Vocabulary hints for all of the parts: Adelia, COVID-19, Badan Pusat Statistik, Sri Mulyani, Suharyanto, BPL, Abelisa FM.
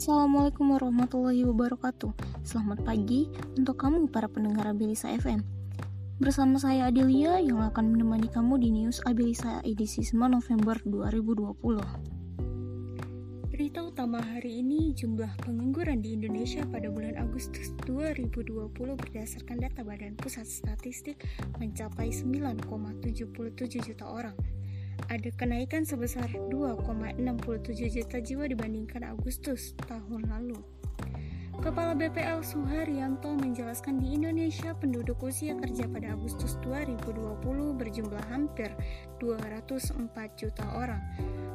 Assalamualaikum warahmatullahi wabarakatuh. Selamat pagi untuk kamu para pendengar Abelisa FM. Bersama saya Adelia yang akan menemani kamu di News Abelisa edisi 9 November 2020. Berita utama hari ini, jumlah pengangguran di Indonesia pada bulan Agustus 2020 berdasarkan data Badan Pusat Statistik mencapai 9,77 juta orang. Ada kenaikan sebesar 2,67 juta jiwa dibandingkan Agustus tahun lalu. Kepala BPL Suharyanto menjelaskan di Indonesia penduduk usia kerja pada Agustus 2020 berjumlah hampir 204 juta orang.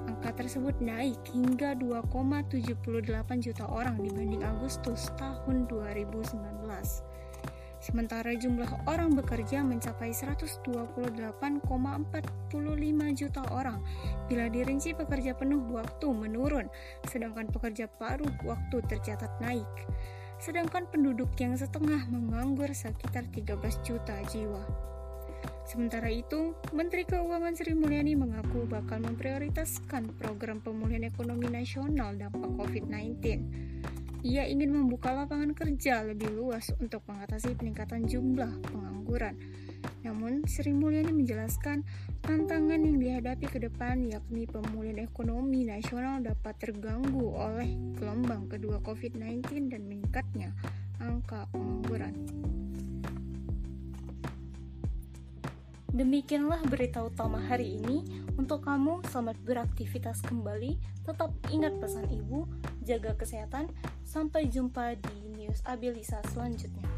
Angka tersebut naik hingga 2,78 juta orang dibanding Agustus tahun 2019. Sementara jumlah orang bekerja mencapai 128,45 juta orang. Bila dirinci pekerja penuh waktu menurun, sedangkan pekerja paruh waktu tercatat naik. Sedangkan penduduk yang setengah menganggur sekitar 13 juta jiwa. Sementara itu, Menteri Keuangan Sri Mulyani mengaku bakal memprioritaskan program pemulihan ekonomi nasional dampak COVID-19. Ia ingin membuka lapangan kerja lebih luas untuk mengatasi peningkatan jumlah pengangguran. Namun, Sri Mulyani menjelaskan tantangan yang dihadapi ke depan yakni pemulihan ekonomi nasional dapat terganggu oleh gelombang kedua COVID-19 dan meningkatnya angka pengangguran. Demikianlah berita utama hari ini. Untuk kamu, selamat beraktivitas kembali. Tetap ingat pesan ibu, jaga kesehatan. Sampai jumpa di News Abelisa selanjutnya.